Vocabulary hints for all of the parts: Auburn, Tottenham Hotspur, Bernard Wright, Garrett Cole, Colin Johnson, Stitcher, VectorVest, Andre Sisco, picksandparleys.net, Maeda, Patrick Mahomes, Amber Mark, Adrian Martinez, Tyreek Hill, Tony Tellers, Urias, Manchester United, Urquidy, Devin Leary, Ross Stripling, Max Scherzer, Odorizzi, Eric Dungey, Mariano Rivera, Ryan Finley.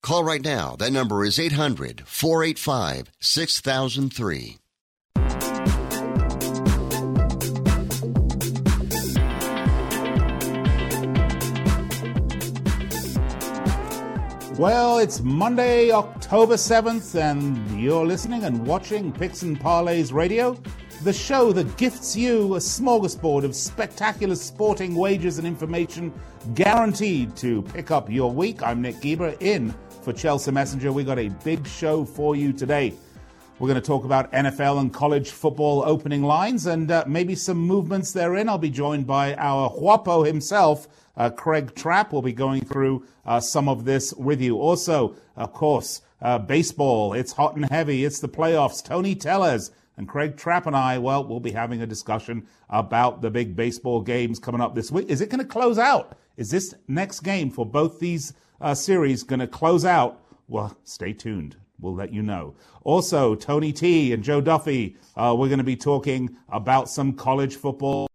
Call right now. That number is 800-485-6003. Well, it's Monday, October 7th, and you're listening and watching Picks and Parlays Radio, the show that gifts you a smorgasbord of spectacular sporting wagers and information guaranteed to pick up your week. I'm Nick Gieber, in for Chelsea Messenger. We got a big show for you today. We're going to talk about NFL and college football opening lines and maybe some movements therein. I'll be joined by our Huapo himself, Craig Trapp. Will be going through some of this with you. Also, of course, baseball. It's hot and heavy. It's the playoffs. Tony Tellers and Craig Trapp and I, well, we'll be having a discussion about the big baseball games coming up this week. Is it going to close out? Is this next game for both these series going to close out? Well, stay tuned. We'll let you know. Also, Tony T and Joe Duffy, we're going to be talking about some college football.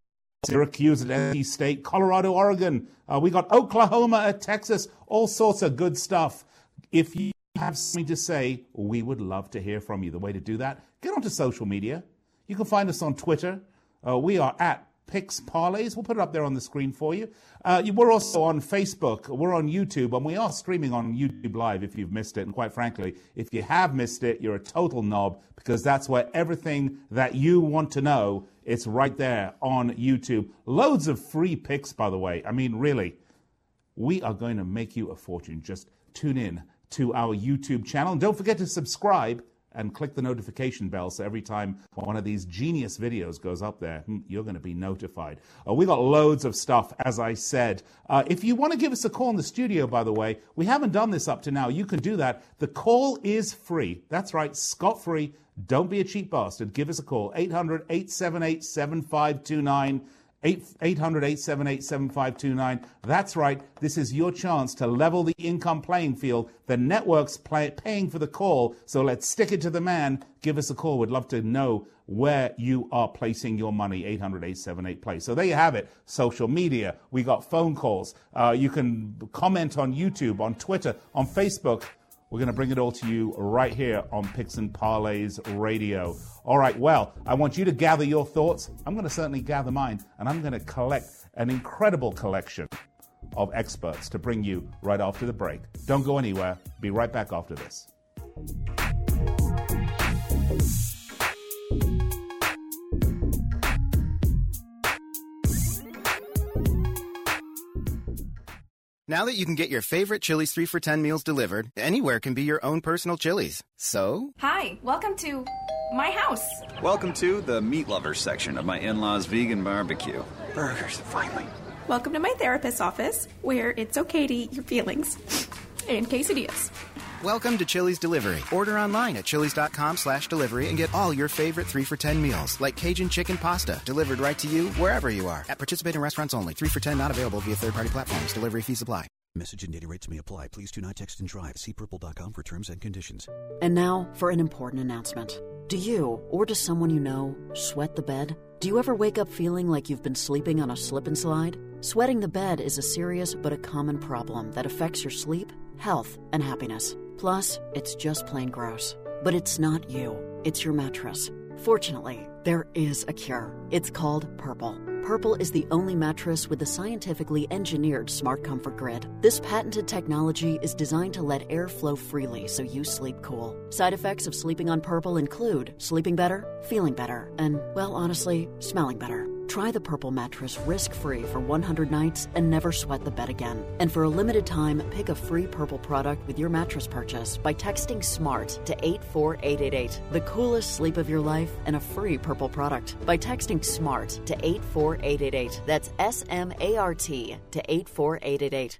Syracuse at NC State, Colorado, Oregon. We got Oklahoma at Texas. All sorts of good stuff. If you have something to say, we would love to hear from you. The way to do that, get onto social media. You can find us on Twitter. We are at Picks Parlays. We'll put it up there on the screen for you. We're also on Facebook. We're on YouTube, and we are streaming on YouTube Live if you've missed it. And quite frankly, if you have missed it, you're a total knob, because that's where everything that you want to know, it's right there on YouTube. Loads of free picks, by the way. I mean, really, we are going to make you a fortune. Just tune in to our YouTube channel. And don't forget to subscribe and click the notification bell, so every time one of these genius videos goes up there, you're going to be notified. We got loads of stuff, as I said. If you want to give us a call in the studio, by the way, we haven't done this up to now. You can do that. The call is free. That's right, scot-free. Don't be a cheap bastard. Give us a call. 800-878-7529. 800-878-7529. That's right. This is your chance to level the income playing field. The network's paying for the call, so let's stick it to the man. Give us a call. We'd love to know where you are placing your money. 800-878-PLAY. So there you have it. Social media. We got phone calls. You can comment on YouTube, on Twitter, on Facebook. We're going to bring it all to you right here on Picks and Parlays Radio. All right, well, I want you to gather your thoughts. I'm going to certainly gather mine, and I'm going to collect an incredible collection of experts to bring you right after the break. Don't go anywhere. Be right back after this. Now that you can get your favorite Chili's 3 for 10 meals delivered, anywhere can be your own personal Chili's. So? Hi, welcome to my house. Welcome to the meat lovers section of my in-laws' vegan barbecue. Burgers, finally. Welcome to my therapist's office, where it's okay to eat your feelings and quesadillas. Welcome to Chili's Delivery. Order online at chilis.com/delivery and get all your favorite 3 for 10 meals, like Cajun chicken pasta, delivered right to you wherever you are. At participating restaurants only. 3 for 10 not available via third-party platforms. Delivery fees apply. Message and data rates may apply. Please do not text and drive. See purple.com for terms and conditions. And now for an important announcement. Do you, or does someone you know, sweat the bed? Do you ever wake up feeling like you've been sleeping on a slip and slide? Sweating the bed is a serious but a common problem that affects your sleep, health, and happiness. Plus, it's just plain gross. But it's not you. It's your mattress. Fortunately, there is a cure. It's called Purple. Purple is the only mattress with a scientifically engineered smart comfort grid. This patented technology is designed to let air flow freely so you sleep cool. Side effects of sleeping on Purple include sleeping better, feeling better, and, well, honestly, smelling better. Try the Purple mattress risk-free for 100 nights and never sweat the bed again. And for a limited time, pick a free Purple product with your mattress purchase by texting SMART to 84888. The coolest sleep of your life and a free Purple product by texting SMART to 84888. That's SMART to 84888.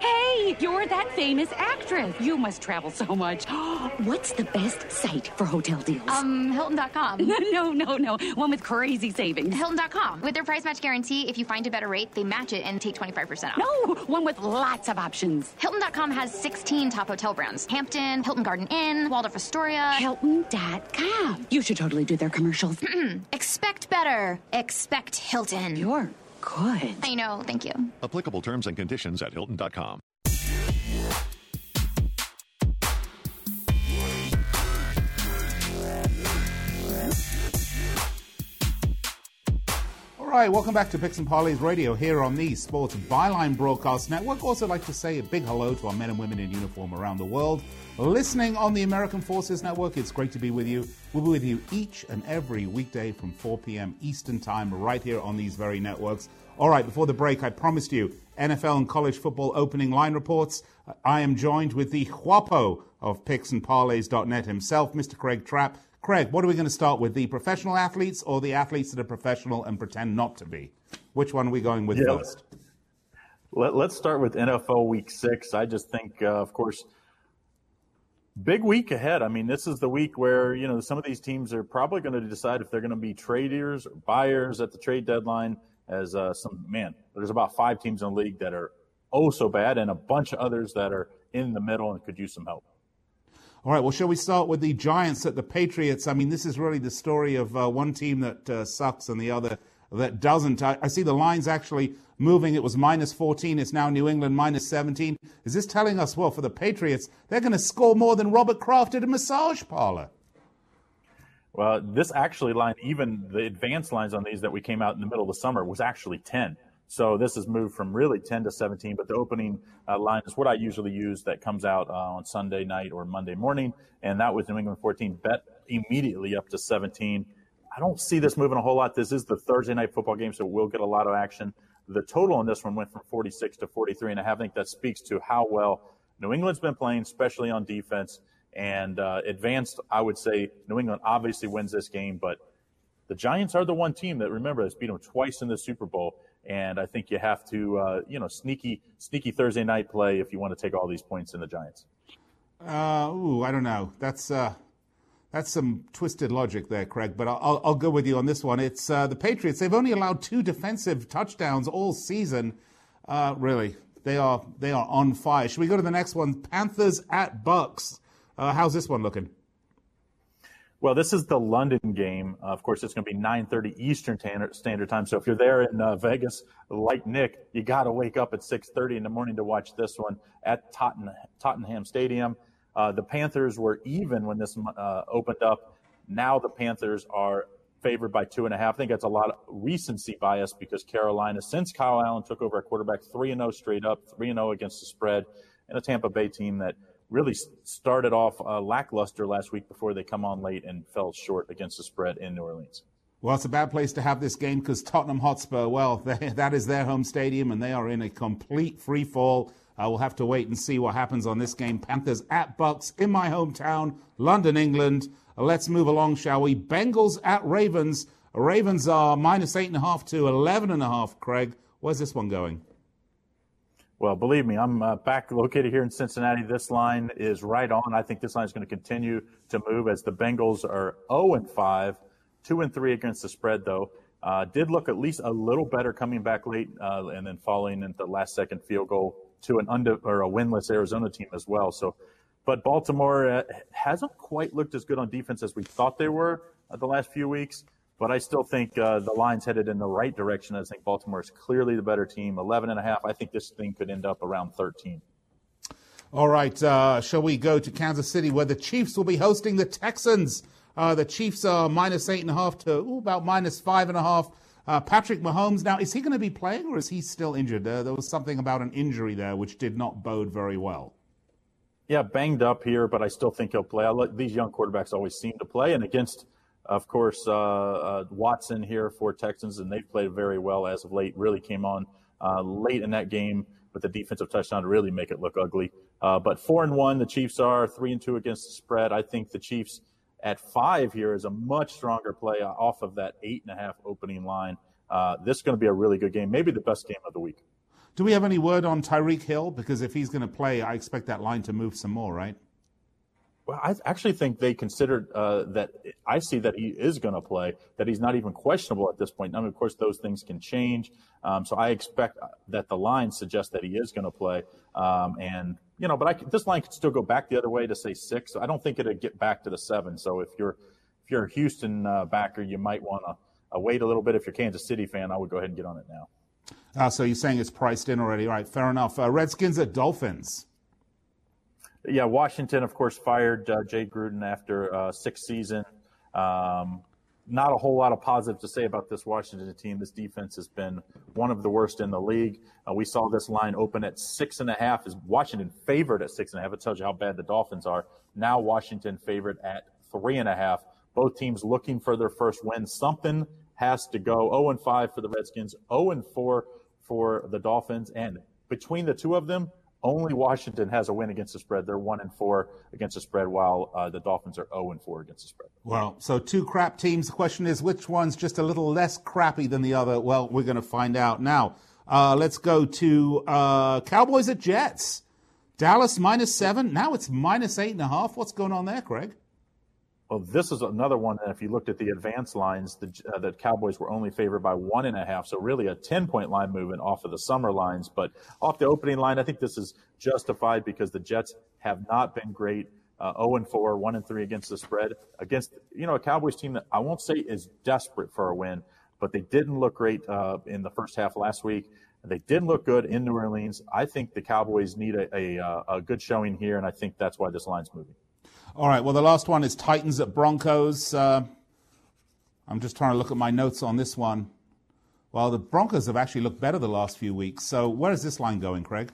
Hey, you're that famous actress. You must travel so much. What's the best site for hotel deals? Hilton.com. No. One with crazy savings. Hilton.com. With their price match guarantee, if you find a better rate, they match it and take 25% off. No, one with lots of options. Hilton.com has 16 top hotel brands. Hampton, Hilton Garden Inn, Waldorf Astoria. Hilton.com. You should totally do their commercials. Expect better. Expect Hilton. You're good. I know. Thank you. Applicable terms and conditions at Hilton.com. All right. Welcome back to Picks and Parlays Radio here on the Sports Byline Broadcast Network. Also like to say a big hello to our men and women in uniform around the world. Listening on the American Forces Network, it's great to be with you. We'll be with you each and every weekday from 4 p.m. Eastern Time right here on these very networks. All right, before the break, I promised you NFL and college football opening line reports. I am joined with the Huapo of picksandparleys.net himself, Mr. Craig Trapp. Craig, what are we going to start with, the professional athletes or the athletes that are professional and pretend not to be? Which one are we going with first? Let's start with NFL Week 6. I just think, of course, big week ahead. I mean, this is the week where, you know, some of these teams are probably going to decide if they're going to be traders or buyers at the trade deadline. As there's about 5 teams in the league that are oh so bad and a bunch of others that are in the middle and could use some help. All right, well, shall we start with the Giants at the Patriots? I mean, this is really the story of one team that sucks and the other that doesn't. I see the lines actually moving. It was minus 14. It's now New England minus 17. Is this telling us, well, for the Patriots, they're going to score more than Robert Kraft at a massage parlor? Well, this actually line, even the advanced lines on these that we came out in the middle of the summer, was actually 10. So this has moved from really 10 to 17, but the opening line is what I usually use that comes out on Sunday night or Monday morning, and that was New England 14, bet immediately up to 17. I don't see this moving a whole lot. This is the Thursday night football game, so we'll get a lot of action. The total on this one went from 46 to 43, and I think that speaks to how well New England's been playing, especially on defense. And advanced, I would say New England obviously wins this game, but the Giants are the one team that, remember, has beat them twice in the Super Bowl. And I think you have to, sneaky Thursday night play if you want to take all these points in the Giants. I don't know. That's some twisted logic there, Craig, but I'll go with you on this one. It's the Patriots. They've only allowed 2 defensive touchdowns all season. Really, they are on fire. Should we go to the next one? Panthers at Bucks. How's this one looking? Well, this is the London game. Of course, it's going to be 9:30 Eastern Standard Time. So if you're there in Vegas, like Nick, you got to wake up at 6:30 in the morning to watch this one at Tottenham Stadium. The Panthers were even when this opened up. Now the Panthers are favored by 2.5. I think that's a lot of recency bias because Carolina, since Kyle Allen took over at quarterback, 3-0 straight up, 3-0 against the spread, and a Tampa Bay team that really started off lackluster last week before they come on late and fell short against the spread in New Orleans. Well, it's a bad place to have this game because Tottenham Hotspur, well, that is their home stadium, and they are in a complete free fall. We'll have to wait and see what happens on this game. Panthers at Bucks in my hometown, London, England. Let's move along, shall we? Bengals at Ravens. Ravens are -8.5 to 11.5, Craig. Where's this one going? Well, believe me, I'm back located here in Cincinnati. This line is right on. I think this line is going to continue to move as the Bengals are 0-5. 2-3 against the spread, though. Did look at least a little better coming back late and then falling into the last-second field goal to an a winless Arizona team as well. So, but Baltimore hasn't quite looked as good on defense as we thought they were the last few weeks. But I still think the line's headed in the right direction. I think Baltimore is clearly the better team. 11.5. I think this thing could end up around 13. All right. Shall we go to Kansas City, where the Chiefs will be hosting the Texans? The Chiefs are -8.5 to about -5.5. Patrick Mahomes, now, is he going to be playing or is he still injured? There was something about an injury there which did not bode very well. Yeah, banged up here, but I still think he'll play. These young quarterbacks always seem to play. And against, of course, Watson here for Texans, and they've played very well as of late. Really came on late in that game with a defensive touchdown to really make it look ugly. But 4-1, the Chiefs are 3-2 against the spread. I think the Chiefs at 5 here is a much stronger play off of that 8.5 opening line. This is going to be a really good game, maybe the best game of the week. Do we have any word on Tyreek Hill? Because if he's going to play, I expect that line to move some more, right? Well, I actually think they considered that I see that he is going to play, that he's not even questionable at this point. I mean, of course, those things can change. So I expect that the line suggests that he is going to play. And, you know, but this line could still go back the other way to, say, 6. I don't think it would get back to the 7. So if you're a Houston backer, you might want to wait a little bit. If you're a Kansas City fan, I would go ahead and get on it now. So you're saying it's priced in already. All right, fair enough. Redskins at Dolphins. Yeah, Washington, of course, fired Jay Gruden after sixth season. Not a whole lot of positive to say about this Washington team. This defense has been one of the worst in the league. We saw this line open at 6.5. Is Washington favored at 6.5? It tells you how bad the Dolphins are. Now Washington favored at 3.5. Both teams looking for their first win. Something has to go. 0-5 for the Redskins, 0-4 for the Dolphins. And between the two of them, only Washington has a win against the spread. They're 1-4 against the spread, while the Dolphins are 0-4 against the spread. Well, so two crap teams. The question is, which one's just a little less crappy than the other? Well, we're going to find out now. Let's go to Cowboys at Jets. Dallas -7. Now it's -8.5. What's going on there, Craig? Well, this is another one. And if you looked at the advanced lines, the Cowboys were only favored by 1.5. So really a 10-point line movement off of the summer lines. But off the opening line, I think this is justified because the Jets have not been great. 0-4, 1-3 against the spread. Against, you know, a Cowboys team that I won't say is desperate for a win, but they didn't look great in the first half last week. They didn't look good in New Orleans. I think the Cowboys need a good showing here, and I think that's why this line's moving. All right, well, the last one is Titans at Broncos. I'm just trying to look at my notes on this one. Well, the Broncos have actually looked better the last few weeks. So where is this line going, Craig?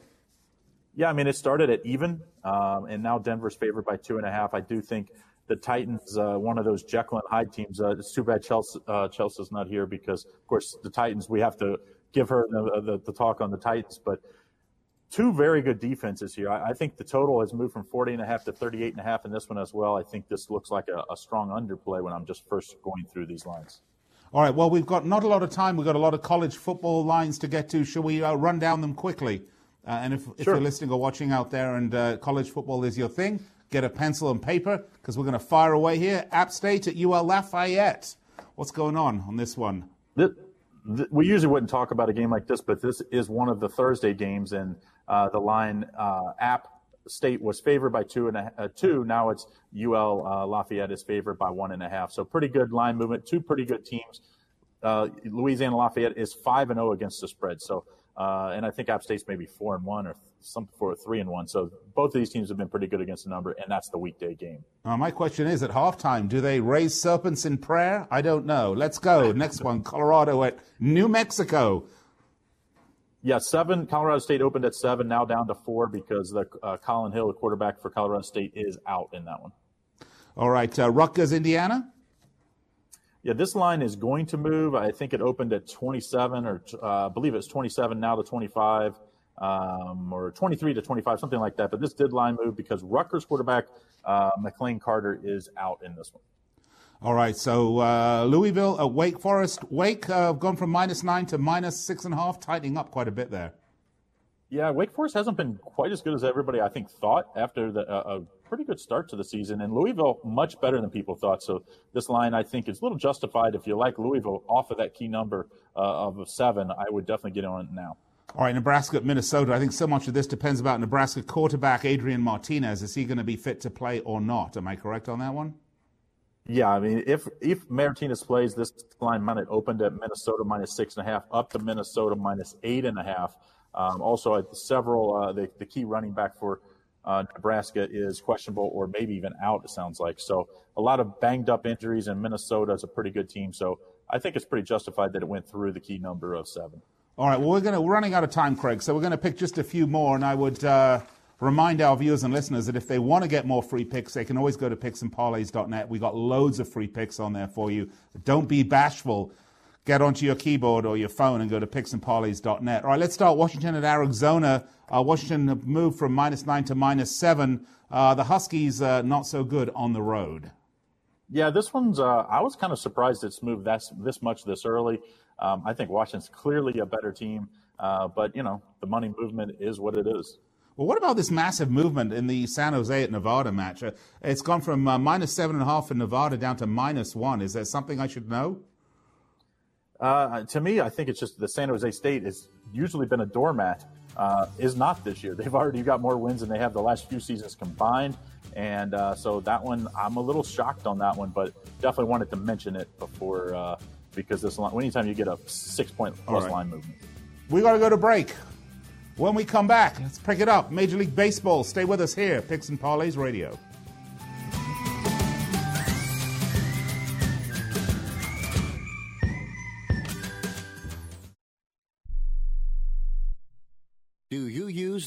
Yeah, I mean, it started at even, and now Denver's favored by 2.5. I do think the Titans, one of those Jekyll and Hyde teams. It's too bad Chelsea's not here because, of course, the Titans, we have to give her the talk on the Titans, but two very good defenses here. I think the total has moved from 40.5 to 38.5 in this one as well. I think this looks like a strong underplay when I'm just first going through these lines. All right, well, we've got not a lot of time. We've got a lot of college football lines to get to. Shall we run down them quickly? And if you're listening or watching out there and college football is your thing, get a pencil and paper because we're going to fire away here. App State at UL Lafayette. What's going on this one? We usually wouldn't talk about a game like this, but this is one of the Thursday games, and the line App State was favored by 2. Now it's UL Lafayette is favored by 1.5. So pretty good line movement. Two pretty good teams. Louisiana Lafayette is 5-0 against the spread. So, and I think App State's maybe 4-1 or some 3-1. So both of these teams have been pretty good against the number, and that's the weekday game. My question is, at halftime, do they raise serpents in prayer? I don't know. Let's go. Next one, Colorado at New Mexico. Yeah, 7. Colorado State opened at 7, now down to 4 because the Colin Hill, the quarterback for Colorado State, is out in that one. All right, Rutgers, Indiana. Yeah, this line is going to move. I think it opened at 27, or I believe it's 27 now to 25, or 23 to 25, something like that. But this did line move because Rutgers quarterback McLean Carter is out in this one. All right, so Louisville at Wake Forest. Wake gone from -9 to -6.5, tightening up quite a bit there. Yeah, Wake Forest hasn't been quite as good as everybody, I think, thought after a pretty good start to the season. And Louisville, much better than people thought. So this line, I think, is a little justified. If you like Louisville off of that key number of 7, I would definitely get on it now. All right, Nebraska at Minnesota. I think so much of this depends about Nebraska quarterback Adrian Martinez. Is he going to be fit to play or not? Am I correct on that one? Yeah, I mean, if Martinez plays, this line might have opened at Minnesota -6.5, up to Minnesota -8.5. Also, several the key running back for Nebraska is questionable or maybe even out, it sounds like. So a lot of banged-up injuries, and Minnesota is a pretty good team. So I think it's pretty justified that it went through the key number of 7. All right, well, we're running out of time, Craig, so we're going to pick just a few more, and I would remind our viewers and listeners that if they want to get more free picks, they can always go to picksandparleys.net. We got loads of free picks on there for you. Don't be bashful. Get onto your keyboard or your phone and go to picksandparleys.net. All right, let's start Washington at Arizona. Washington have moved from -9 to -7. The Huskies not so good on the road. Yeah, this one's I was kind of surprised it's moved this much this early. I think Washington's clearly a better team, but, you know, the money movement is what it is. Well, what about this massive movement in the San Jose at Nevada match? It's gone from -7.5 in Nevada down to -1. Is there something I should know? To me, I think it's just the San Jose State has usually been a doormat, is not this year. They've already got more wins than they have the last few seasons combined. And so that one, I'm a little shocked on that one, but definitely wanted to mention it before because this line, anytime you get a 6-point plus line movement. We got to go to break. When we come back, let's pick it up. Major League Baseball. Stay with us here, Picks and Parlays Radio. Do you use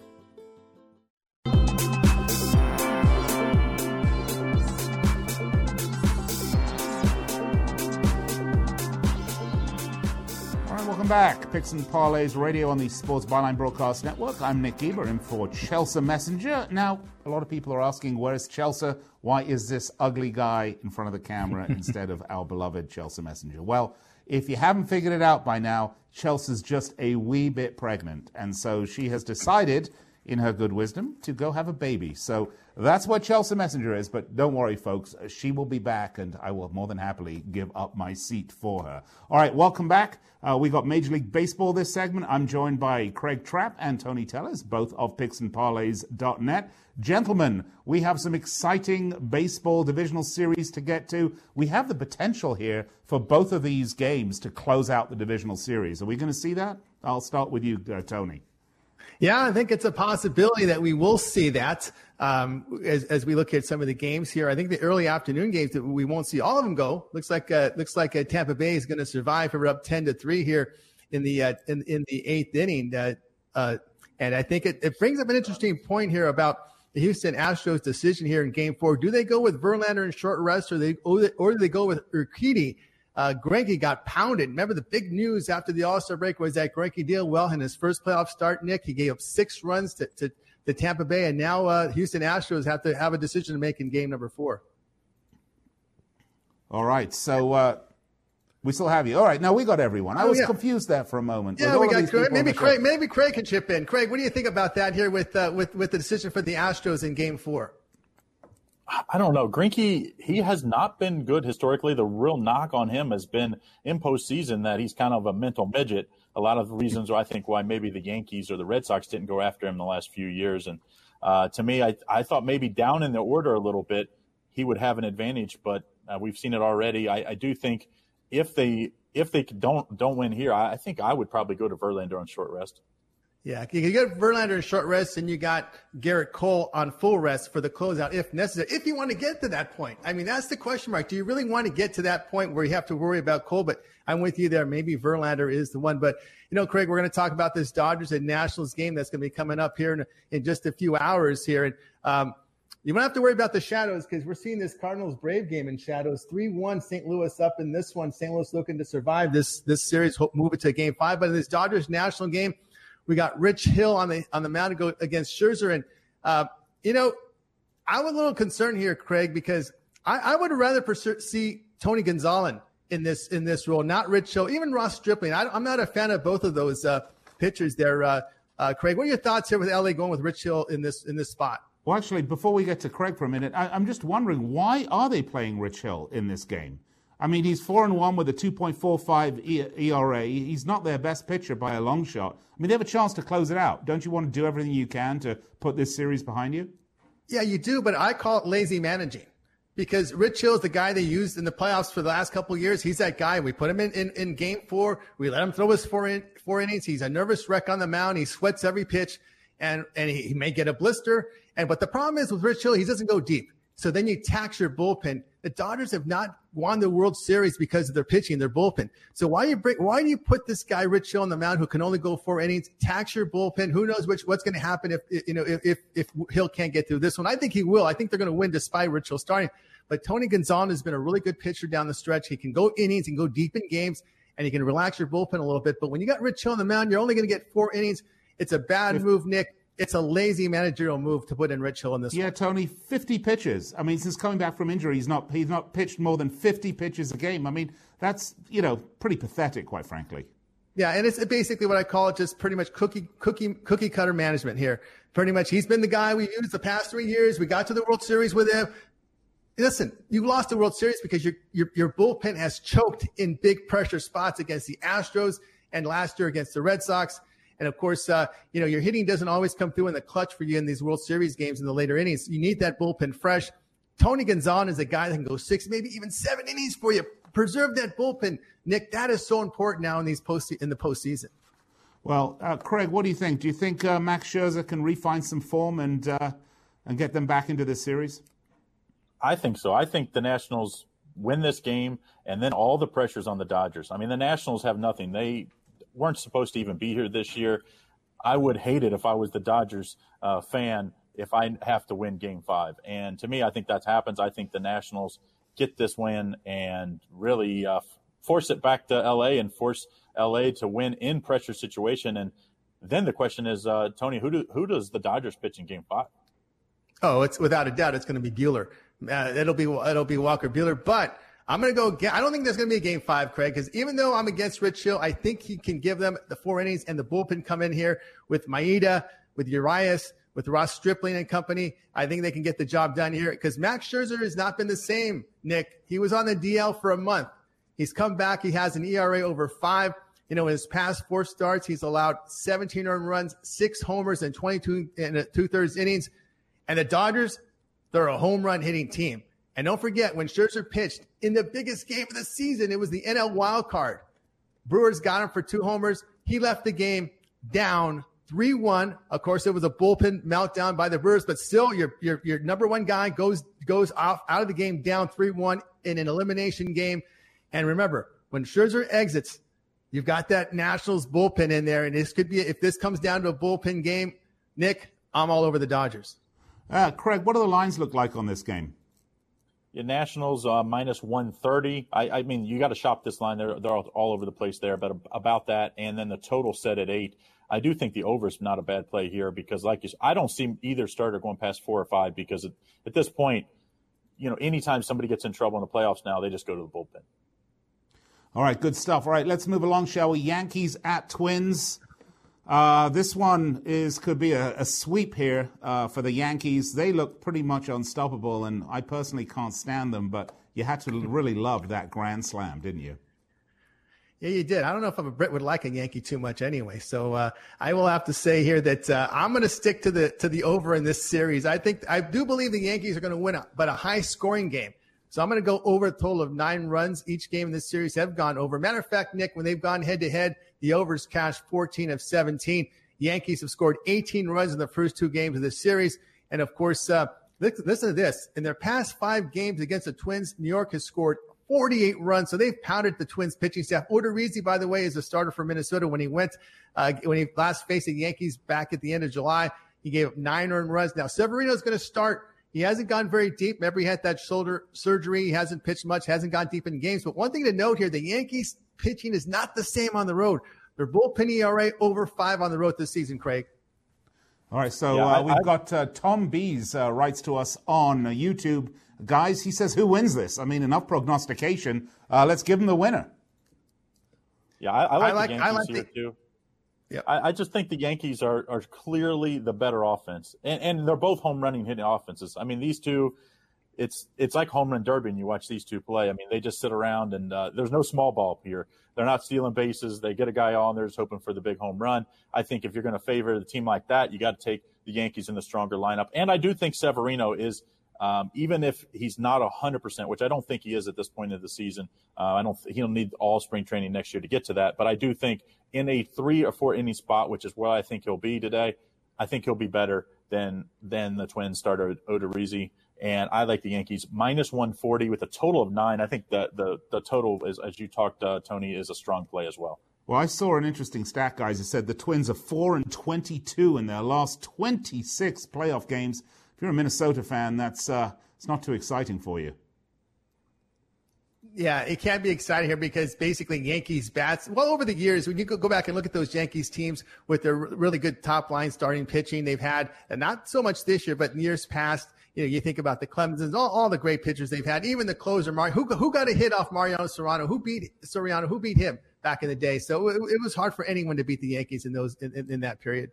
Welcome back. Picks and Parlays Radio on the Sports Byline Broadcast Network. I'm Nick Gieber in for Chelsea Messenger. Now, a lot of people are asking, where is Chelsea? Why is this ugly guy in front of the camera instead of our beloved Chelsea Messenger? Well, if you haven't figured it out by now, Chelsea's just a wee bit pregnant. And so she has decided, in her good wisdom, to go have a baby. So that's what Chelsea Messenger is. But don't worry, folks. She will be back, and I will more than happily give up my seat for her. All right, welcome back. We got Major League Baseball this segment. I'm joined by Craig Trapp and Tony Tellers, both of picksandparleys.net. Gentlemen, we have some exciting baseball divisional series to get to. We have the potential here for both of these games to close out the divisional series. Are we going to see that? I'll start with you, Tony. Yeah, I think it's a possibility that we will see that as we look at some of the games here. I think the early afternoon games that we won't see all of them go. Looks like Tampa Bay is going to survive. We're up 10-3 here in the eighth inning, and I think it brings up an interesting point here about the Houston Astros' decision here in Game 4. Do they go with Verlander in short rest, or do they go with Urquidy? Greinke got pounded. Remember, the big news after the All-Star break was that Greinke did well in his first playoff start, Nick. He gave up 6 runs to Tampa Bay, and now Houston Astros have to have a decision to make in game number 4. All right, so we still have you. All right, now we got everyone. I was confused there for a moment. Yeah, we got Craig. Maybe Craig can chip in. Craig, what do you think about that here with the decision for the Astros in game 4? I don't know. Greinke, he has not been good historically. The real knock on him has been in postseason that he's kind of a mental midget. A lot of the reasons I think why maybe the Yankees or the Red Sox didn't go after him the last few years. And to me, I thought maybe down in the order a little bit, he would have an advantage, but we've seen it already. I do think if they don't win here, I think I would probably go to Verlander on short rest. Yeah, you got Verlander in short rest, and you got Garrett Cole on full rest for the closeout if necessary. If you want to get to that point, I mean, that's the question mark. Do you really want to get to that point where you have to worry about Cole? But I'm with you there. Maybe Verlander is the one. But, you know, Craig, we're going to talk about this Dodgers and Nationals game that's going to be coming up here in just a few hours here. And you won't have to worry about the shadows because we're seeing this Cardinals-Brave game in shadows. 3-1 St. Louis up in this one. St. Louis looking to survive this series, hope move it to game 5. But in this Dodgers-National game, we got Rich Hill on the mound to go against Scherzer. And, you know, I'm a little concerned here, Craig, because I would rather see Tony Gonzalez in this role, not Rich Hill, even Ross Stripling. I'm not a fan of both of those pitchers there. Craig, what are your thoughts here with LA going with Rich Hill in this spot? Well, actually, before we get to Craig for a minute, I'm just wondering, why are they playing Rich Hill in this game? I mean, he's 4-1 with a 2.45 ERA. He's not their best pitcher by a long shot. I mean, they have a chance to close it out. Don't you want to do everything you can to put this series behind you? Yeah, you do, but I call it lazy managing because Rich Hill is the guy they used in the playoffs for the last couple of years. He's that guy. We put him in game 4. We let him throw his four innings. He's a nervous wreck on the mound. He sweats every pitch, and he may get a blister. But the problem is with Rich Hill, he doesn't go deep. So then you tax your bullpen. The Dodgers have not won the World Series because of their pitching, their bullpen. So why do you put this guy Rich Hill on the mound who can only go 4 innings, tax your bullpen? Who knows what's going to happen if Hill can't get through this one? I think he will. I think they're going to win despite Rich Hill starting. But Tony Gonzalez has been a really good pitcher down the stretch. He can go innings and go deep in games, and he can relax your bullpen a little bit. But when you got Rich Hill on the mound, you're only going to get 4 innings. It's a bad move, Nick. It's a lazy managerial move to put in Rich Hill in this. Yeah, one. Tony, 50 pitches. I mean, since coming back from injury, he's not pitched more than 50 pitches a game. I mean, that's, you know, pretty pathetic, quite frankly. Yeah, and it's basically what I call just pretty much cookie cutter management here. Pretty much, he's been the guy we used the past 3 years. We got to the World Series with him. Listen, you lost the World Series because your bullpen has choked in big pressure spots against the Astros and last year against the Red Sox. And of course, your hitting doesn't always come through in the clutch for you in these World Series games in the later innings. You need that bullpen fresh. Tony Gonzalez is a guy that can go 6, maybe even 7 innings for you. Preserve that bullpen, Nick. That is so important now in the postseason. Well, Craig, what do you think? Do you think Max Scherzer can refine some form and get them back into this series? I think so. I think the Nationals win this game, and then all the pressure's on the Dodgers. I mean, the Nationals have nothing. They weren't supposed to even be here this year. I would hate it if I was the Dodgers fan if I have to win Game 5. And to me, I think that happens. I think the Nationals get this win and really force it back to L.A. and force L.A. to win in pressure situation. And then the question is, Tony, who does the Dodgers pitch in Game 5? Oh, it's without a doubt, it's going to be Buehler. It'll be Walker Buehler. But I'm going to go again. I don't think there's going to be a Game 5, Craig, because even though I'm against Rich Hill, I think he can give them the 4 innings and the bullpen come in here with Maeda, with Urias, with Ross Stripling and company. I think they can get the job done here because Max Scherzer has not been the same, Nick. He was on the DL for a month. He's come back. He has an ERA over 5. You know, in his past 4 starts, he's allowed 17 earned runs, 6 homers, and 22 and 2/3 innings. And the Dodgers, they're a home run hitting team. And don't forget, when Scherzer pitched in the biggest game of the season, it was the NL wild card. Brewers got him for 2 homers. He left the game down 3-1. Of course, it was a bullpen meltdown by the Brewers, but still your number one guy goes off out of the game down 3-1 in an elimination game. And remember, when Scherzer exits, you've got that Nationals bullpen in there. And this could be, if this comes down to a bullpen game, Nick, I'm all over the Dodgers. Craig, what do the lines look like on this game? Your Nationals minus 130. I mean, you got to shop this line. They're all over the place there, but about that. And then the total set at 8. I do think the over is not a bad play here because, like you said, I don't see either starter going past 4 or 5 because at this point, you know, anytime somebody gets in trouble in the playoffs now, they just go to the bullpen. All right, good stuff. All right, let's move along, shall we? Yankees at Twins. This one could be a sweep here for the Yankees. They look pretty much unstoppable, and I personally can't stand them, but you had to really love that grand slam, didn't you? Yeah, you did. I don't know if I'm a Brit would like a Yankee too much anyway. So I will have to say here that I'm going to stick to the over in this series. I do believe the Yankees are going to win, but a high scoring game. So I'm going to go over a total of 9 runs. Each game in this series have gone over. Matter of fact, Nick, when they've gone head to head, the overs cashed 14 of 17. Yankees have scored 18 runs in the first 2 games of this series. And of course, listen to this. In their past 5 games against the Twins, New York has scored 48 runs, so they've pounded the Twins' pitching staff. Odorizzi, by the way, is a starter for Minnesota. When he last faced the Yankees back at the end of July, he gave up 9 earned runs. Now Severino is going to start. He hasn't gone very deep. Remember, he had that shoulder surgery. He hasn't pitched much. Hasn't gone deep in games. But one thing to note here: the Yankees' pitching is not the same on the road. Their bullpen ERA over 5 on the road this season, Craig. All right, so yeah, we've got Tom B's writes to us on YouTube. Guys, he says, who wins this? I mean, enough prognostication. Let's give him the winner. Yeah, I like the Yankees here, too. Yeah. I just think the Yankees are clearly the better offense. And they're both home running hitting offenses. I mean, these two, it's like home run derby when you watch these two play. I mean, they just sit around, and there's no small ball here. They're not stealing bases. They get a guy on. They're just hoping for the big home run. I think if you're going to favor the team like that, you got to take the Yankees in the stronger lineup. And I do think Severino is – even if he's not 100%, which I don't think he is at this point of the season, he'll need all spring training next year to get to that. But I do think in a 3 or 4 inning spot, which is where I think he'll be today, I think he'll be better than the Twins starter Odorizzi. And I like the Yankees minus 140 with a total of 9. I think that the total is, as you talked, Tony, is a strong play as well. Well, I saw an interesting stat, guys. It said the Twins are 4-22 in their last 26 playoff games. If you're a Minnesota fan, that's it's not too exciting for you. Yeah, it can be exciting here because basically Yankees bats, well, over the years, when you go back and look at those Yankees teams with their really good top line starting pitching they've had, and not so much this year, but in years past, you know, you think about the Clemsons, all the great pitchers they've had, even the closer, who got a hit off Mariano Rivera, who beat him back in the day. So it was hard for anyone to beat the Yankees in that period.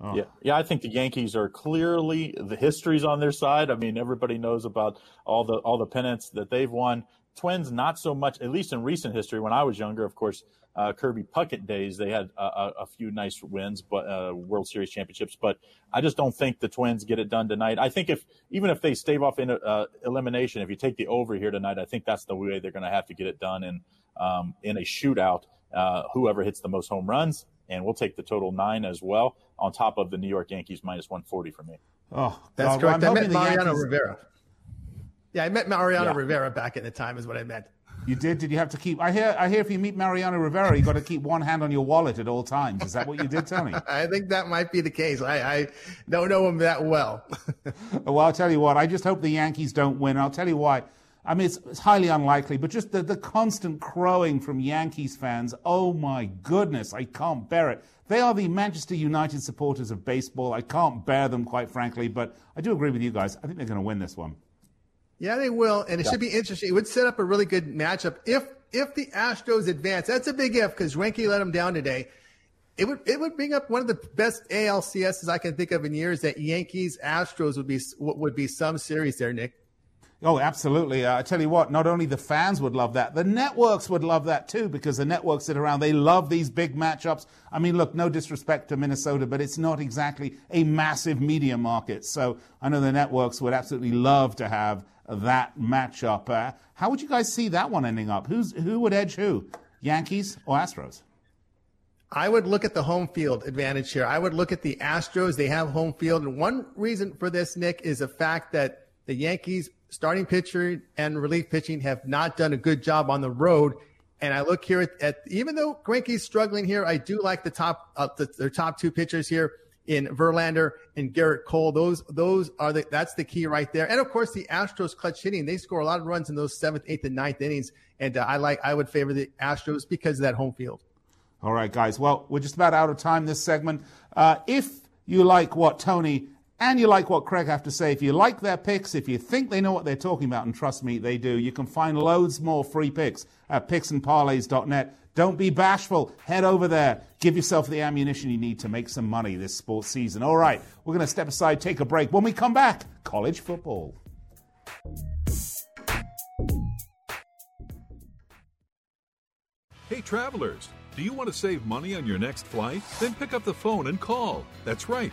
Oh. Yeah, I think the Yankees are clearly, the history's on their side. I mean, everybody knows about all the pennants that they've won. Twins, not so much, at least in recent history. When I was younger, of course, Kirby Puckett days, they had a few nice wins, but World Series championships. But I just don't think the Twins get it done tonight. I think even if they stave off in elimination, if you take the over here tonight, I think that's the way they're going to have to get it done in a shootout. Whoever hits the most home runs, and we'll take the total 9 as well, on top of the New York Yankees minus 140 for me. Oh, that's correct. I meant Mariano Rivera. Yeah, I met Mariano Rivera back at the time is what I meant. You did? Did you have to keep... I hear if you meet Mariano Rivera, you got to keep one hand on your wallet at all times. Is that what you did, Tony? I think that might be the case. I don't know him that well. Well, I'll tell you what. I just hope the Yankees don't win. I'll tell you why. I mean, it's highly unlikely, but just the constant crowing from Yankees fans. Oh, my goodness. I can't bear it. They are the Manchester United supporters of baseball. I can't bear them, quite frankly, but I do agree with you guys. I think they're going to win this one. Yeah, they will, and it should be interesting. It would set up a really good matchup if the Astros advance. That's a big if, because Greinke let them down today. It would bring up one of the best ALCSs I can think of in years. That Yankees Astros would be some series there, Nick. Oh, absolutely. I tell you what, not only the fans would love that, the networks would love that too, because the networks that are around, they love these big matchups. I mean, look, no disrespect to Minnesota, but it's not exactly a massive media market. So I know the networks would absolutely love to have that matchup. How would you guys see that one ending up? Who would edge who? Yankees or Astros? I would look at the home field advantage here. I would look at the Astros. They have home field. And one reason for this, Nick, is the fact that the Yankees starting pitcher and relief pitching have not done a good job on the road. And I look here at even though Greinke's struggling here, I do like their top two pitchers here in Verlander and Garrett Cole. That's the key right there. And of course the Astros clutch hitting. They score a lot of runs in those 7th, 8th, and 9th innings. And I would favor the Astros because of that home field. All right, guys. Well, we're just about out of time this segment. If you like what Tony and you like what Craig have to say, if you like their picks, if you think they know what they're talking about, and trust me, they do, you can find loads more free picks at picksandparleys.net. Don't be bashful. Head over there. Give yourself the ammunition you need to make some money this sports season. All right, we're going to step aside, take a break. When we come back, college football. Hey, travelers, do you want to save money on your next flight? Then pick up the phone and call. That's right.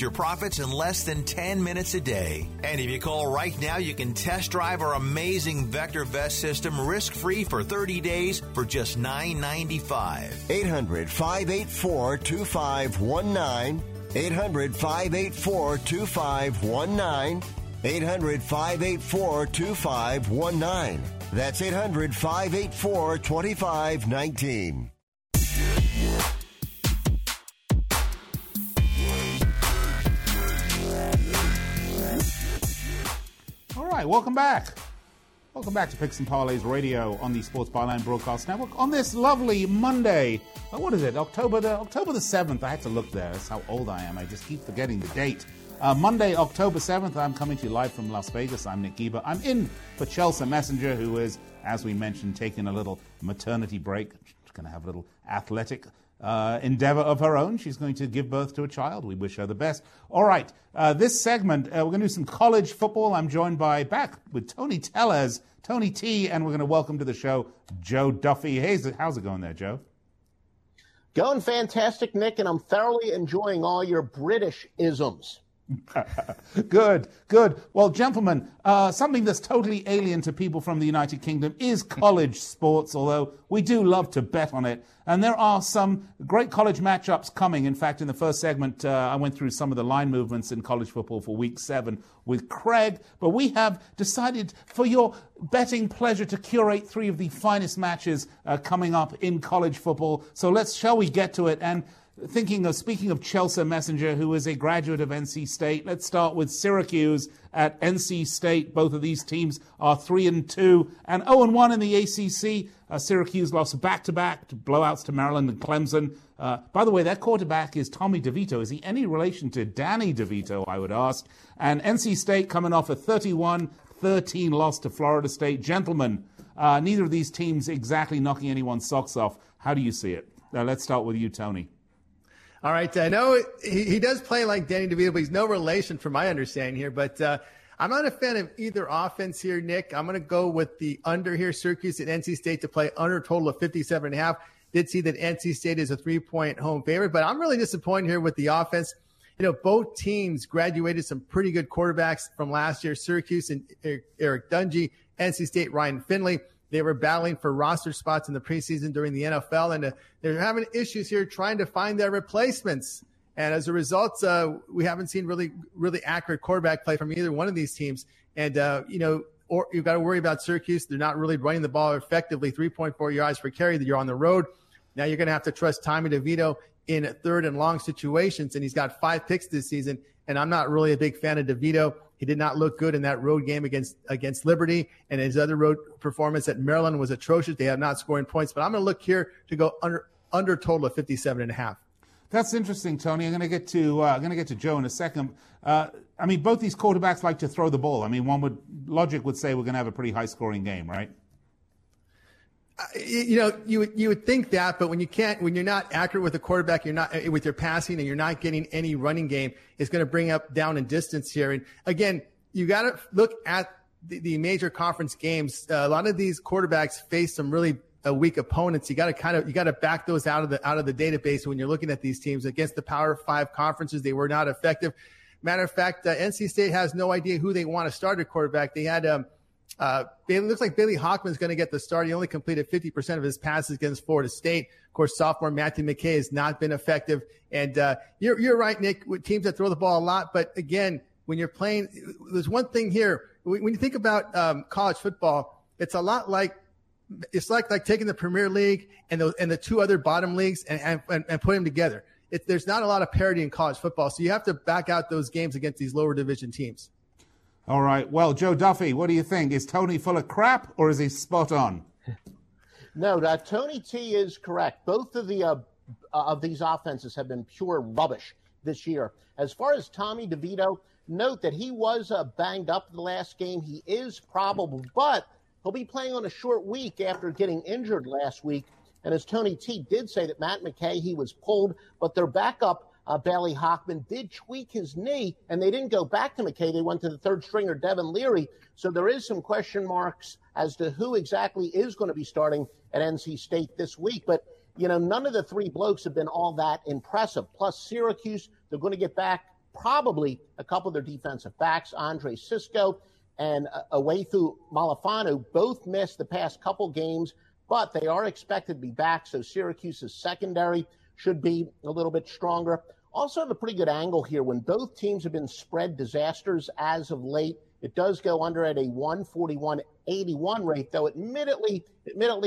your profits in less than 10 minutes a day. And if you call right now, you can test drive our amazing VectorVest system risk-free for 30 days for just $9.95. 800-584-2519. 800-584-2519. 800-584-2519. That's 800-584-2519. All right, welcome back. Welcome back to Picks and Parlays Radio on the Sports Byline Broadcast Network on this lovely Monday. What is it? October the 7th. I had to look there. That's how old I am. I just keep forgetting the date. Monday, October 7th, I'm coming to you live from Las Vegas. I'm Nick Gieber. I'm in for Chelsea Messenger, who is, as we mentioned, taking a little maternity break. She's going to have a little athletic endeavor of her own. She's going to give birth to a child. We wish her the best. All right, this segment, we're going to do some college football. I'm joined back with Tony Tellers, Tony T, and we're going to welcome to the show Joe Duffy. Hey, how's it going there, Joe? Going fantastic, Nick, and I'm thoroughly enjoying all your British isms. Good. Well, gentlemen, something that's totally alien to people from the United Kingdom is college sports, although we do love to bet on it. And there are some great college matchups coming. In fact, in the first segment, I went through some of the line movements in college football for Week 7 with Craig. But we have decided, for your betting pleasure, to curate three of the finest matches coming up in college football. So shall we get to it? And speaking of Chelsea Messenger, who is a graduate of NC State, let's start with Syracuse at NC State. Both of these teams are 3-2 and 0-1 in the ACC. Syracuse lost back-to-back blowouts to Maryland and Clemson. By the way, their quarterback is Tommy DeVito. Is he any relation to Danny DeVito, I would ask? And NC State coming off a 31-13 loss to Florida State. Gentlemen, neither of these teams exactly knocking anyone's socks off. How do you see it? Let's start with you, Tony. All right. I know he does play like Danny DeVito, but he's no relation from my understanding here. But I'm not a fan of either offense here, Nick. I'm going to go with the under here. Syracuse at NC State to play under, total of 57.5. Did see that NC State is a 3-point home favorite, but I'm really disappointed here with the offense. You know, both teams graduated some pretty good quarterbacks from last year. Syracuse and Eric Dungey, NC State Ryan Finley. They were battling for roster spots in the preseason during the NFL, and they're having issues here trying to find their replacements. And as a result, we haven't seen really accurate quarterback play from either one of these teams. And, or you've got to worry about Syracuse. They're not really running the ball effectively, 3.4 yards per carry that you're on the road. Now you're going to have to trust Tommy DeVito in third and long situations, and he's got 5 picks this season, and I'm not really a big fan of DeVito. He did not look good in that road game against Liberty, and his other road performance at Maryland was atrocious. They have not scoring points, but I'm going to look here to go under total of 57.5. That's interesting, Tony. I'm going to get to Joe in a second. Both these quarterbacks like to throw the ball. I mean, logic would say we're going to have a pretty high scoring game, right? You would think that, but when you're not accurate with the quarterback, you're not with your passing, and you're not getting any running game, it's going to bring up down and distance here. And again, you got to look at the major conference games. A lot of these quarterbacks face some really weak opponents. You got to back those out of the database when you're looking at these teams against the Power 5 conferences. They were not effective. Matter of fact, NC State has no idea who they want to start at quarterback. They had it looks like Bailey Hockman is going to get the start. He only completed 50% of his passes against Florida State. Of course, sophomore Matthew McKay has not been effective. And you're right, Nick, with teams that throw the ball a lot. But again, when you're playing, there's one thing here. When you think about college football, it's a lot like it's like taking the Premier League and the two other bottom leagues and putting them together. There's not a lot of parity in college football, so you have to back out those games against these lower division teams. All right. Well, Joe Duffy, what do you think? Is Tony full of crap or is he spot on? No, Tony T is correct. Both of these offenses have been pure rubbish this year. As far as Tommy DeVito, note that he was banged up in the last game. He is probable, but he'll be playing on a short week after getting injured last week. And as Tony T did say that Matt McKay, he was pulled, but their backup, Bailey Hockman, did tweak his knee, and they didn't go back to McKay. They went to the third stringer, Devin Leary. So there is some question marks as to who exactly is going to be starting at NC State this week. But, you know, none of the three blokes have been all that impressive. Plus Syracuse, they're going to get back probably a couple of their defensive backs, Andre Sisco and Oweifu Malafanu, both missed the past couple games, but they are expected to be back. So Syracuse's secondary should be a little bit stronger. Also have a pretty good angle here. When both teams have been spread disasters as of late, it does go under at a 141.81 rate, though admittedly,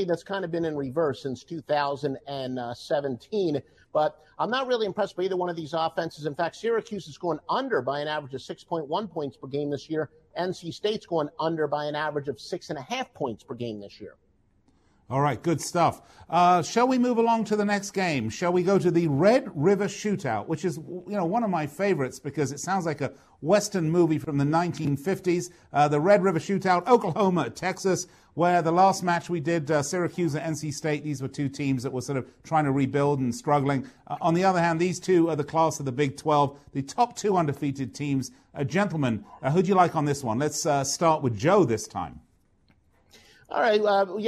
that's kind of been in reverse since 2017. But I'm not really impressed by either one of these offenses. In fact, Syracuse is going under by an average of 6.1 points per game this year. NC State's going under by an average of 6.5 points per game this year. All right, good stuff. Shall we move along to the next game? Shall we go to the Red River Shootout, which is, one of my favorites because it sounds like a Western movie from the 1950s. The Red River Shootout, Oklahoma, Texas, where the last match we did, Syracuse and NC State, these were two teams that were sort of trying to rebuild and struggling. On the other hand, these two are the class of the Big 12, the top two undefeated teams. Gentlemen, who'd you like on this one? Let's start with Joe this time. All right,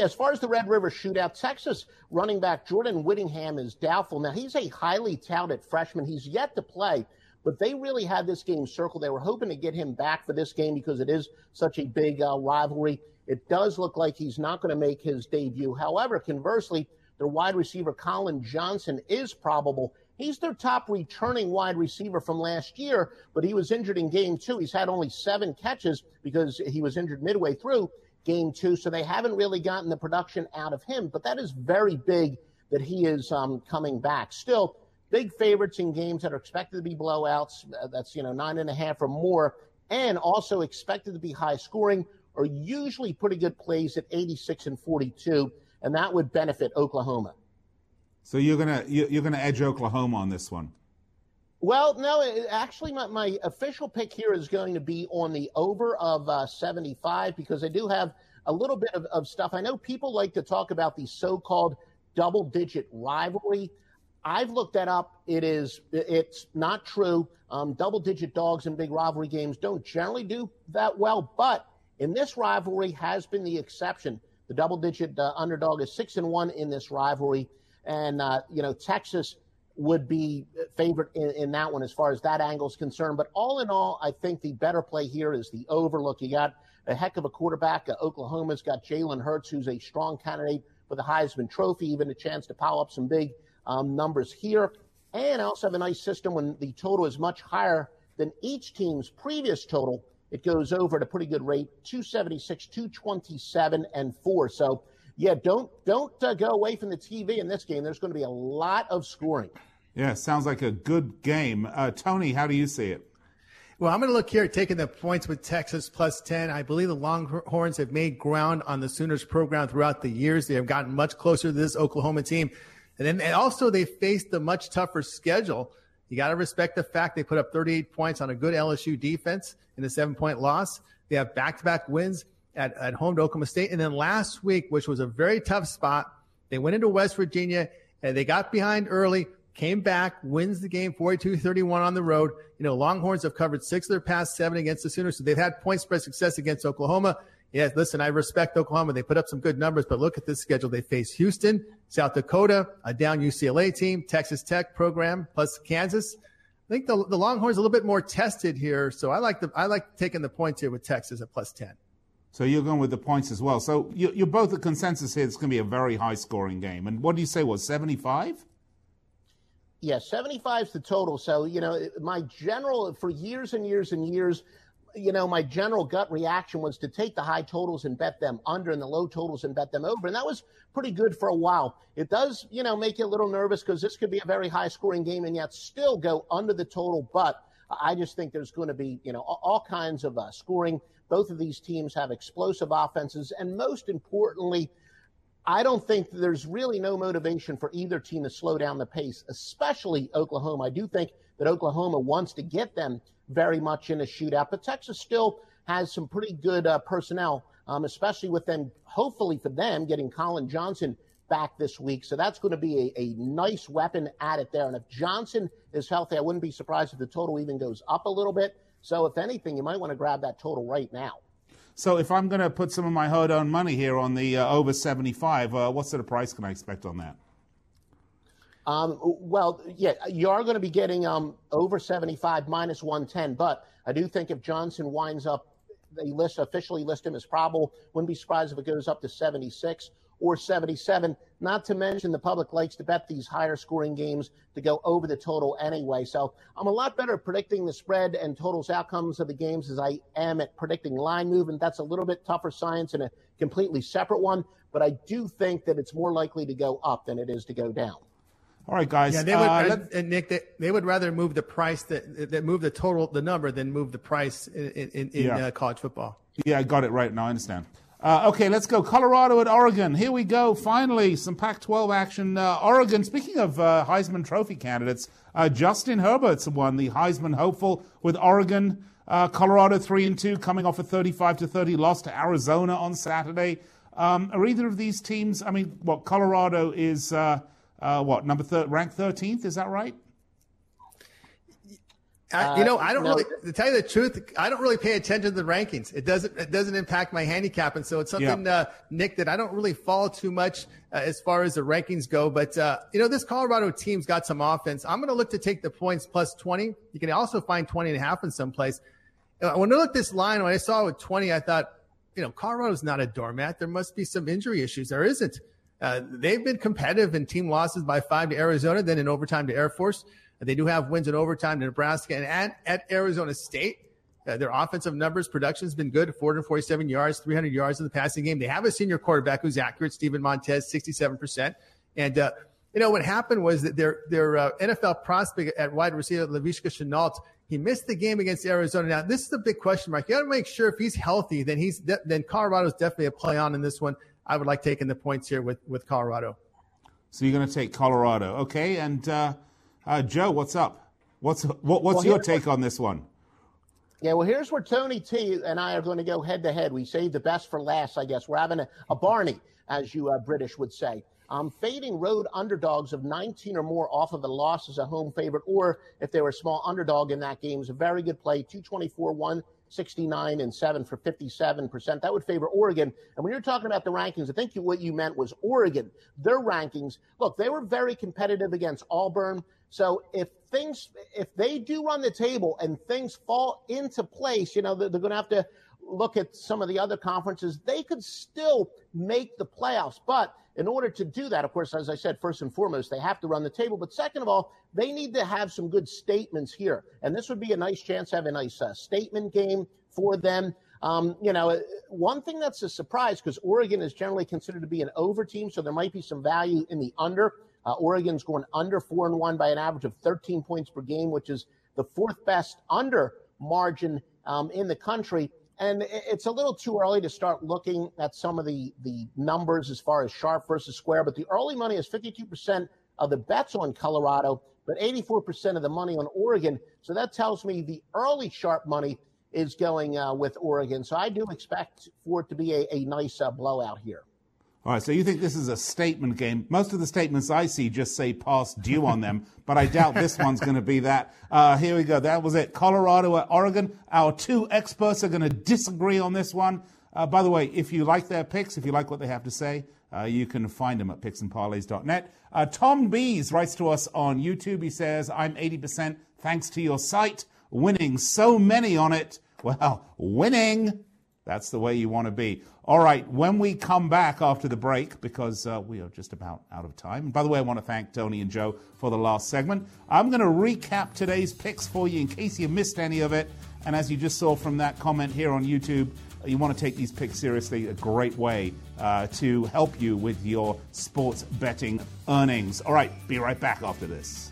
as far as the Red River Shootout, Texas running back Jordan Whittingham is doubtful. Now, he's a highly touted freshman. He's yet to play, but they really had this game circled. They were hoping to get him back for this game because it is such a big rivalry. It does look like he's not going to make his debut. However, conversely, their wide receiver Colin Johnson is probable. He's their top returning wide receiver from last year, but he was injured in game two. He's had only 7 catches because he was injured midway through game two, so they haven't really gotten the production out of him, but that is very big that he is coming back. Still, big favorites in games that are expected to be blowouts, that's 9.5 or more, and also expected to be high scoring, are usually pretty good plays at 86 and 42, and that would benefit Oklahoma. So you're gonna edge Oklahoma on this one. Well, no, actually, my official pick here is going to be on the over of 75 because I do have a little bit of stuff. I know people like to talk about the so-called double-digit rivalry. I've looked that up. It's not true. Double-digit dogs in big rivalry games don't generally do that well, but in this rivalry has been the exception. The double-digit underdog is 6-1 in this rivalry, and Texas would be favorite in that one as far as that angle is concerned. But all in all, I think the better play here is the over. Look, you got a heck of a quarterback. Oklahoma's got Jalen Hurts, who's a strong candidate for the Heisman Trophy, even a chance to pile up some big numbers here. And I also have a nice system when the total is much higher than each team's previous total. It goes over at a pretty good rate, 276, 227, and 4. So, yeah, don't go away from the TV in this game. There's going to be a lot of scoring. Yeah, sounds like a good game. Tony, how do you see it? Well, I'm going to look here at taking the points with Texas plus 10. I believe the Longhorns have made ground on the Sooners program throughout the years. They have gotten much closer to this Oklahoma team. And also they faced a much tougher schedule. You got to respect the fact they put up 38 points on a good LSU defense in a 7-point loss. They have back-to-back wins at home to Oklahoma State. And then last week, which was a very tough spot, they went into West Virginia and they got behind early, came back, wins the game 42-31 on the road. Longhorns have covered 6 of their past 7 against the Sooners, so they've had point spread success against Oklahoma. Yeah, listen, I respect Oklahoma. They put up some good numbers, but look at this schedule. They face Houston, South Dakota, a down UCLA team, Texas Tech program, plus Kansas. I think the Longhorns are a little bit more tested here, so I like taking the points here with Texas at plus 10. So you're going with the points as well. So you're both at consensus here. It's going to be a very high-scoring game. And what do you say was 75? Yeah, 75 is the total. So, my general – for years and years and years, my general gut reaction was to take the high totals and bet them under and the low totals and bet them over. And that was pretty good for a while. It does, make you a little nervous because this could be a very high-scoring game and yet still go under the total. But I just think there's going to be, all kinds of scoring. Both of these teams have explosive offenses. And most importantly, I don't think there's really no motivation for either team to slow down the pace, especially Oklahoma. I do think that Oklahoma wants to get them very much in a shootout. But Texas still has some pretty good personnel, especially with them, hopefully for them, getting Colin Johnson back this week. So that's going to be a nice weapon at it there. And if Johnson is healthy, I wouldn't be surprised if the total even goes up a little bit. So if anything, you might want to grab that total right now. So if I'm going to put some of my hard-earned money here on the over 75, what sort of price can I expect on that? Well, yeah, you are going to be getting over 75 minus 110, but I do think if Johnson winds up, they officially list him as probable. Wouldn't be surprised if it goes up to 76 or 77, not to mention the public likes to bet these higher scoring games to go over the total anyway. So I'm a lot better at predicting the spread and totals outcomes of the games as I am at predicting line movement. That's a little bit tougher science and a completely separate one, but I do think that it's more likely to go up than it is to go down. All right, guys. Yeah, they would, Nick, they would rather move the price that move the total, the number, than move the price in college football. Yeah, I got it right now. I understand. Okay, let's go. Colorado at Oregon. Here we go. Finally, some Pac-12 action. Oregon, speaking of Heisman Trophy candidates, Justin Herbert's won the Heisman hopeful with Oregon. Colorado 3-2, coming off a 35-30 loss to Arizona on Saturday. Are either of these teams, I mean, what, Colorado is, ranked 13th? Is that right? To tell you the truth, I don't really pay attention to the rankings. It doesn't impact my handicap. And so it's something, Nick, that I don't really follow too much as far as the rankings go. But, this Colorado team's got some offense. I'm going to look to take the points plus 20. You can also find 20.5 in some place. When I looked at this line, when I saw it with 20, I thought, Colorado's not a doormat. There must be some injury issues. There isn't. They've been competitive in team losses by 5 to Arizona, then in overtime to Air Force. They do have wins in overtime to Nebraska and at Arizona State. Their offensive numbers, production has been good, 447 yards, 300 yards in the passing game. They have a senior quarterback who's accurate, Steven Montez, 67%. And, what happened was that their NFL prospect at wide receiver, Laviska Shenault, he missed the game against Arizona. Now, this is a big question mark. You got to make sure if he's healthy, then then Colorado's definitely a play on in this one. I would like taking the points here with Colorado. So you're going to take Colorado. Okay, and Joe, what's up? What's your take on this one? Yeah, well, here's where Tony T and I are going to go head-to-head. We saved the best for last, I guess. We're having a Barney, as you British would say. Fading road underdogs of 19 or more off of a loss as a home favorite, or if they were a small underdog in that game, is a very good play, 224, 169 and 7 for 57%. That would favor Oregon. And when you're talking about the rankings, I think what you meant was Oregon. Their rankings, look, they were very competitive against Auburn. So if they do run the table and things fall into place, they're going to have to look at some of the other conferences. They could still make the playoffs. But in order to do that, of course, as I said, first and foremost, they have to run the table. But second of all, they need to have some good statements here. And this would be a nice chance to have a nice statement game for them. One thing that's a surprise, because Oregon is generally considered to be an over team, so there might be some value in the under. Oregon's going under 4-1 by an average of 13 points per game, which is the fourth best under margin in the country. And it's a little too early to start looking at some of the numbers as far as sharp versus square, but the early money is 52% of the bets on Colorado, but 84% of the money on Oregon. So that tells me the early sharp money is going with Oregon. So I do expect for it to be a nice blowout here. All right, so you think this is a statement game. Most of the statements I see just say past due on them, but I doubt this one's going to be that. Here we go. That was it. Colorado at Oregon. Our two experts are going to disagree on this one. By the way, if you like their picks, if you like what they have to say, you can find them at picksandparleys.net. Tom Bees writes to us on YouTube. He says, I'm 80% thanks to your site, winning so many on it. Well, winning. That's the way you want to be. All right, when we come back after the break, because we are just about out of time. And by the way, I want to thank Tony and Joe for the last segment. I'm going to recap today's picks for you in case you missed any of it. And as you just saw from that comment here on YouTube, you want to take these picks seriously, a great way to help you with your sports betting earnings. All right, be right back after this.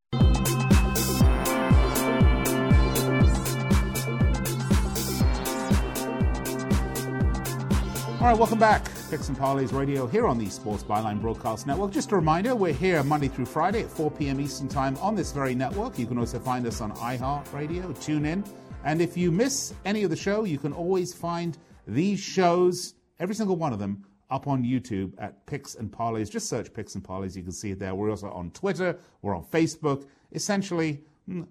All right, welcome back. Picks and Parlays Radio here on the Sports Byline Broadcast Network. Just a reminder, we're here Monday through Friday at 4 p.m. Eastern Time on this very network. You can also find us on iHeartRadio, TuneIn. And if you miss any of the show, you can always find these shows, every single one of them, up on YouTube at Picks and Parlays. Just search Picks and Parlays. You can see it there. We're also on Twitter. We're on Facebook. Essentially,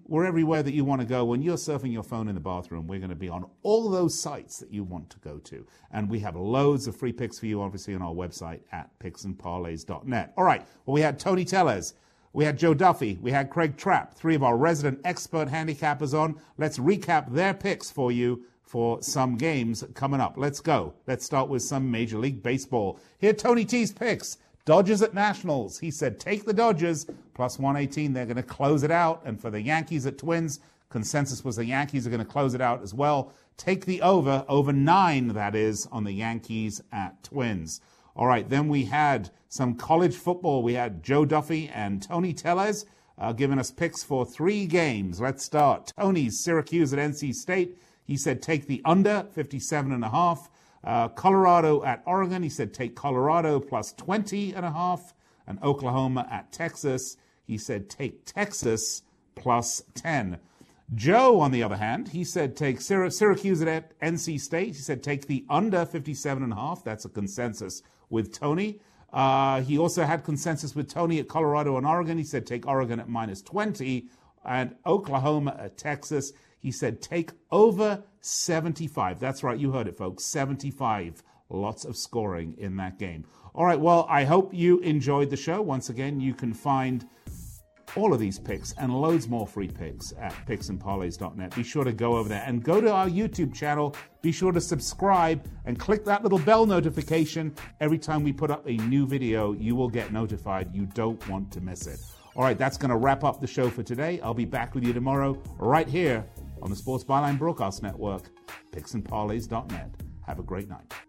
we're everywhere that you want to go. When you're surfing your phone in the bathroom, we're going to be on all those sites that you want to go to. And we have loads of free picks for you, obviously, on our website at picksandparleys.net. All right. Well, we had Tony Tellers. We had Joe Duffy. We had Craig Trapp. Three of our resident expert handicappers on. Let's recap their picks for you for some games coming up. Let's go. Let's start with some Major League Baseball. Here are Tony T's picks. Dodgers at Nationals. He said, take the Dodgers, plus 118. They're going to close it out. And for the Yankees at Twins, consensus was the Yankees are going to close it out as well. Take the over 9, that is, on the Yankees at Twins. All right, then we had some college football. We had Joe Duffy and Tony Tellers giving us picks for 3 games. Let's start. Tony's Syracuse at NC State. He said, take the under, 57.5. Colorado at Oregon. He said, take Colorado plus 20.5. And Oklahoma at Texas. He said, take Texas plus 10. Joe, on the other hand, he said, take Syracuse at NC State. He said, take the under 57.5. That's a consensus with Tony. He also had consensus with Tony at Colorado and Oregon. He said, take Oregon at minus 20. And Oklahoma at Texas. He said, take over 75. That's right. You heard it, folks. 75. Lots of scoring in that game. All right. Well, I hope you enjoyed the show. Once again, you can find all of these picks and loads more free picks at picksandparleys.net. Be sure to go over there and go to our YouTube channel. Be sure to subscribe and click that little bell notification. Every time we put up a new video, you will get notified. You don't want to miss it. All right, that's going to wrap up the show for today. I'll be back with you tomorrow right here on the Sports Byline Broadcast Network, picksandparleys.net. Have a great night.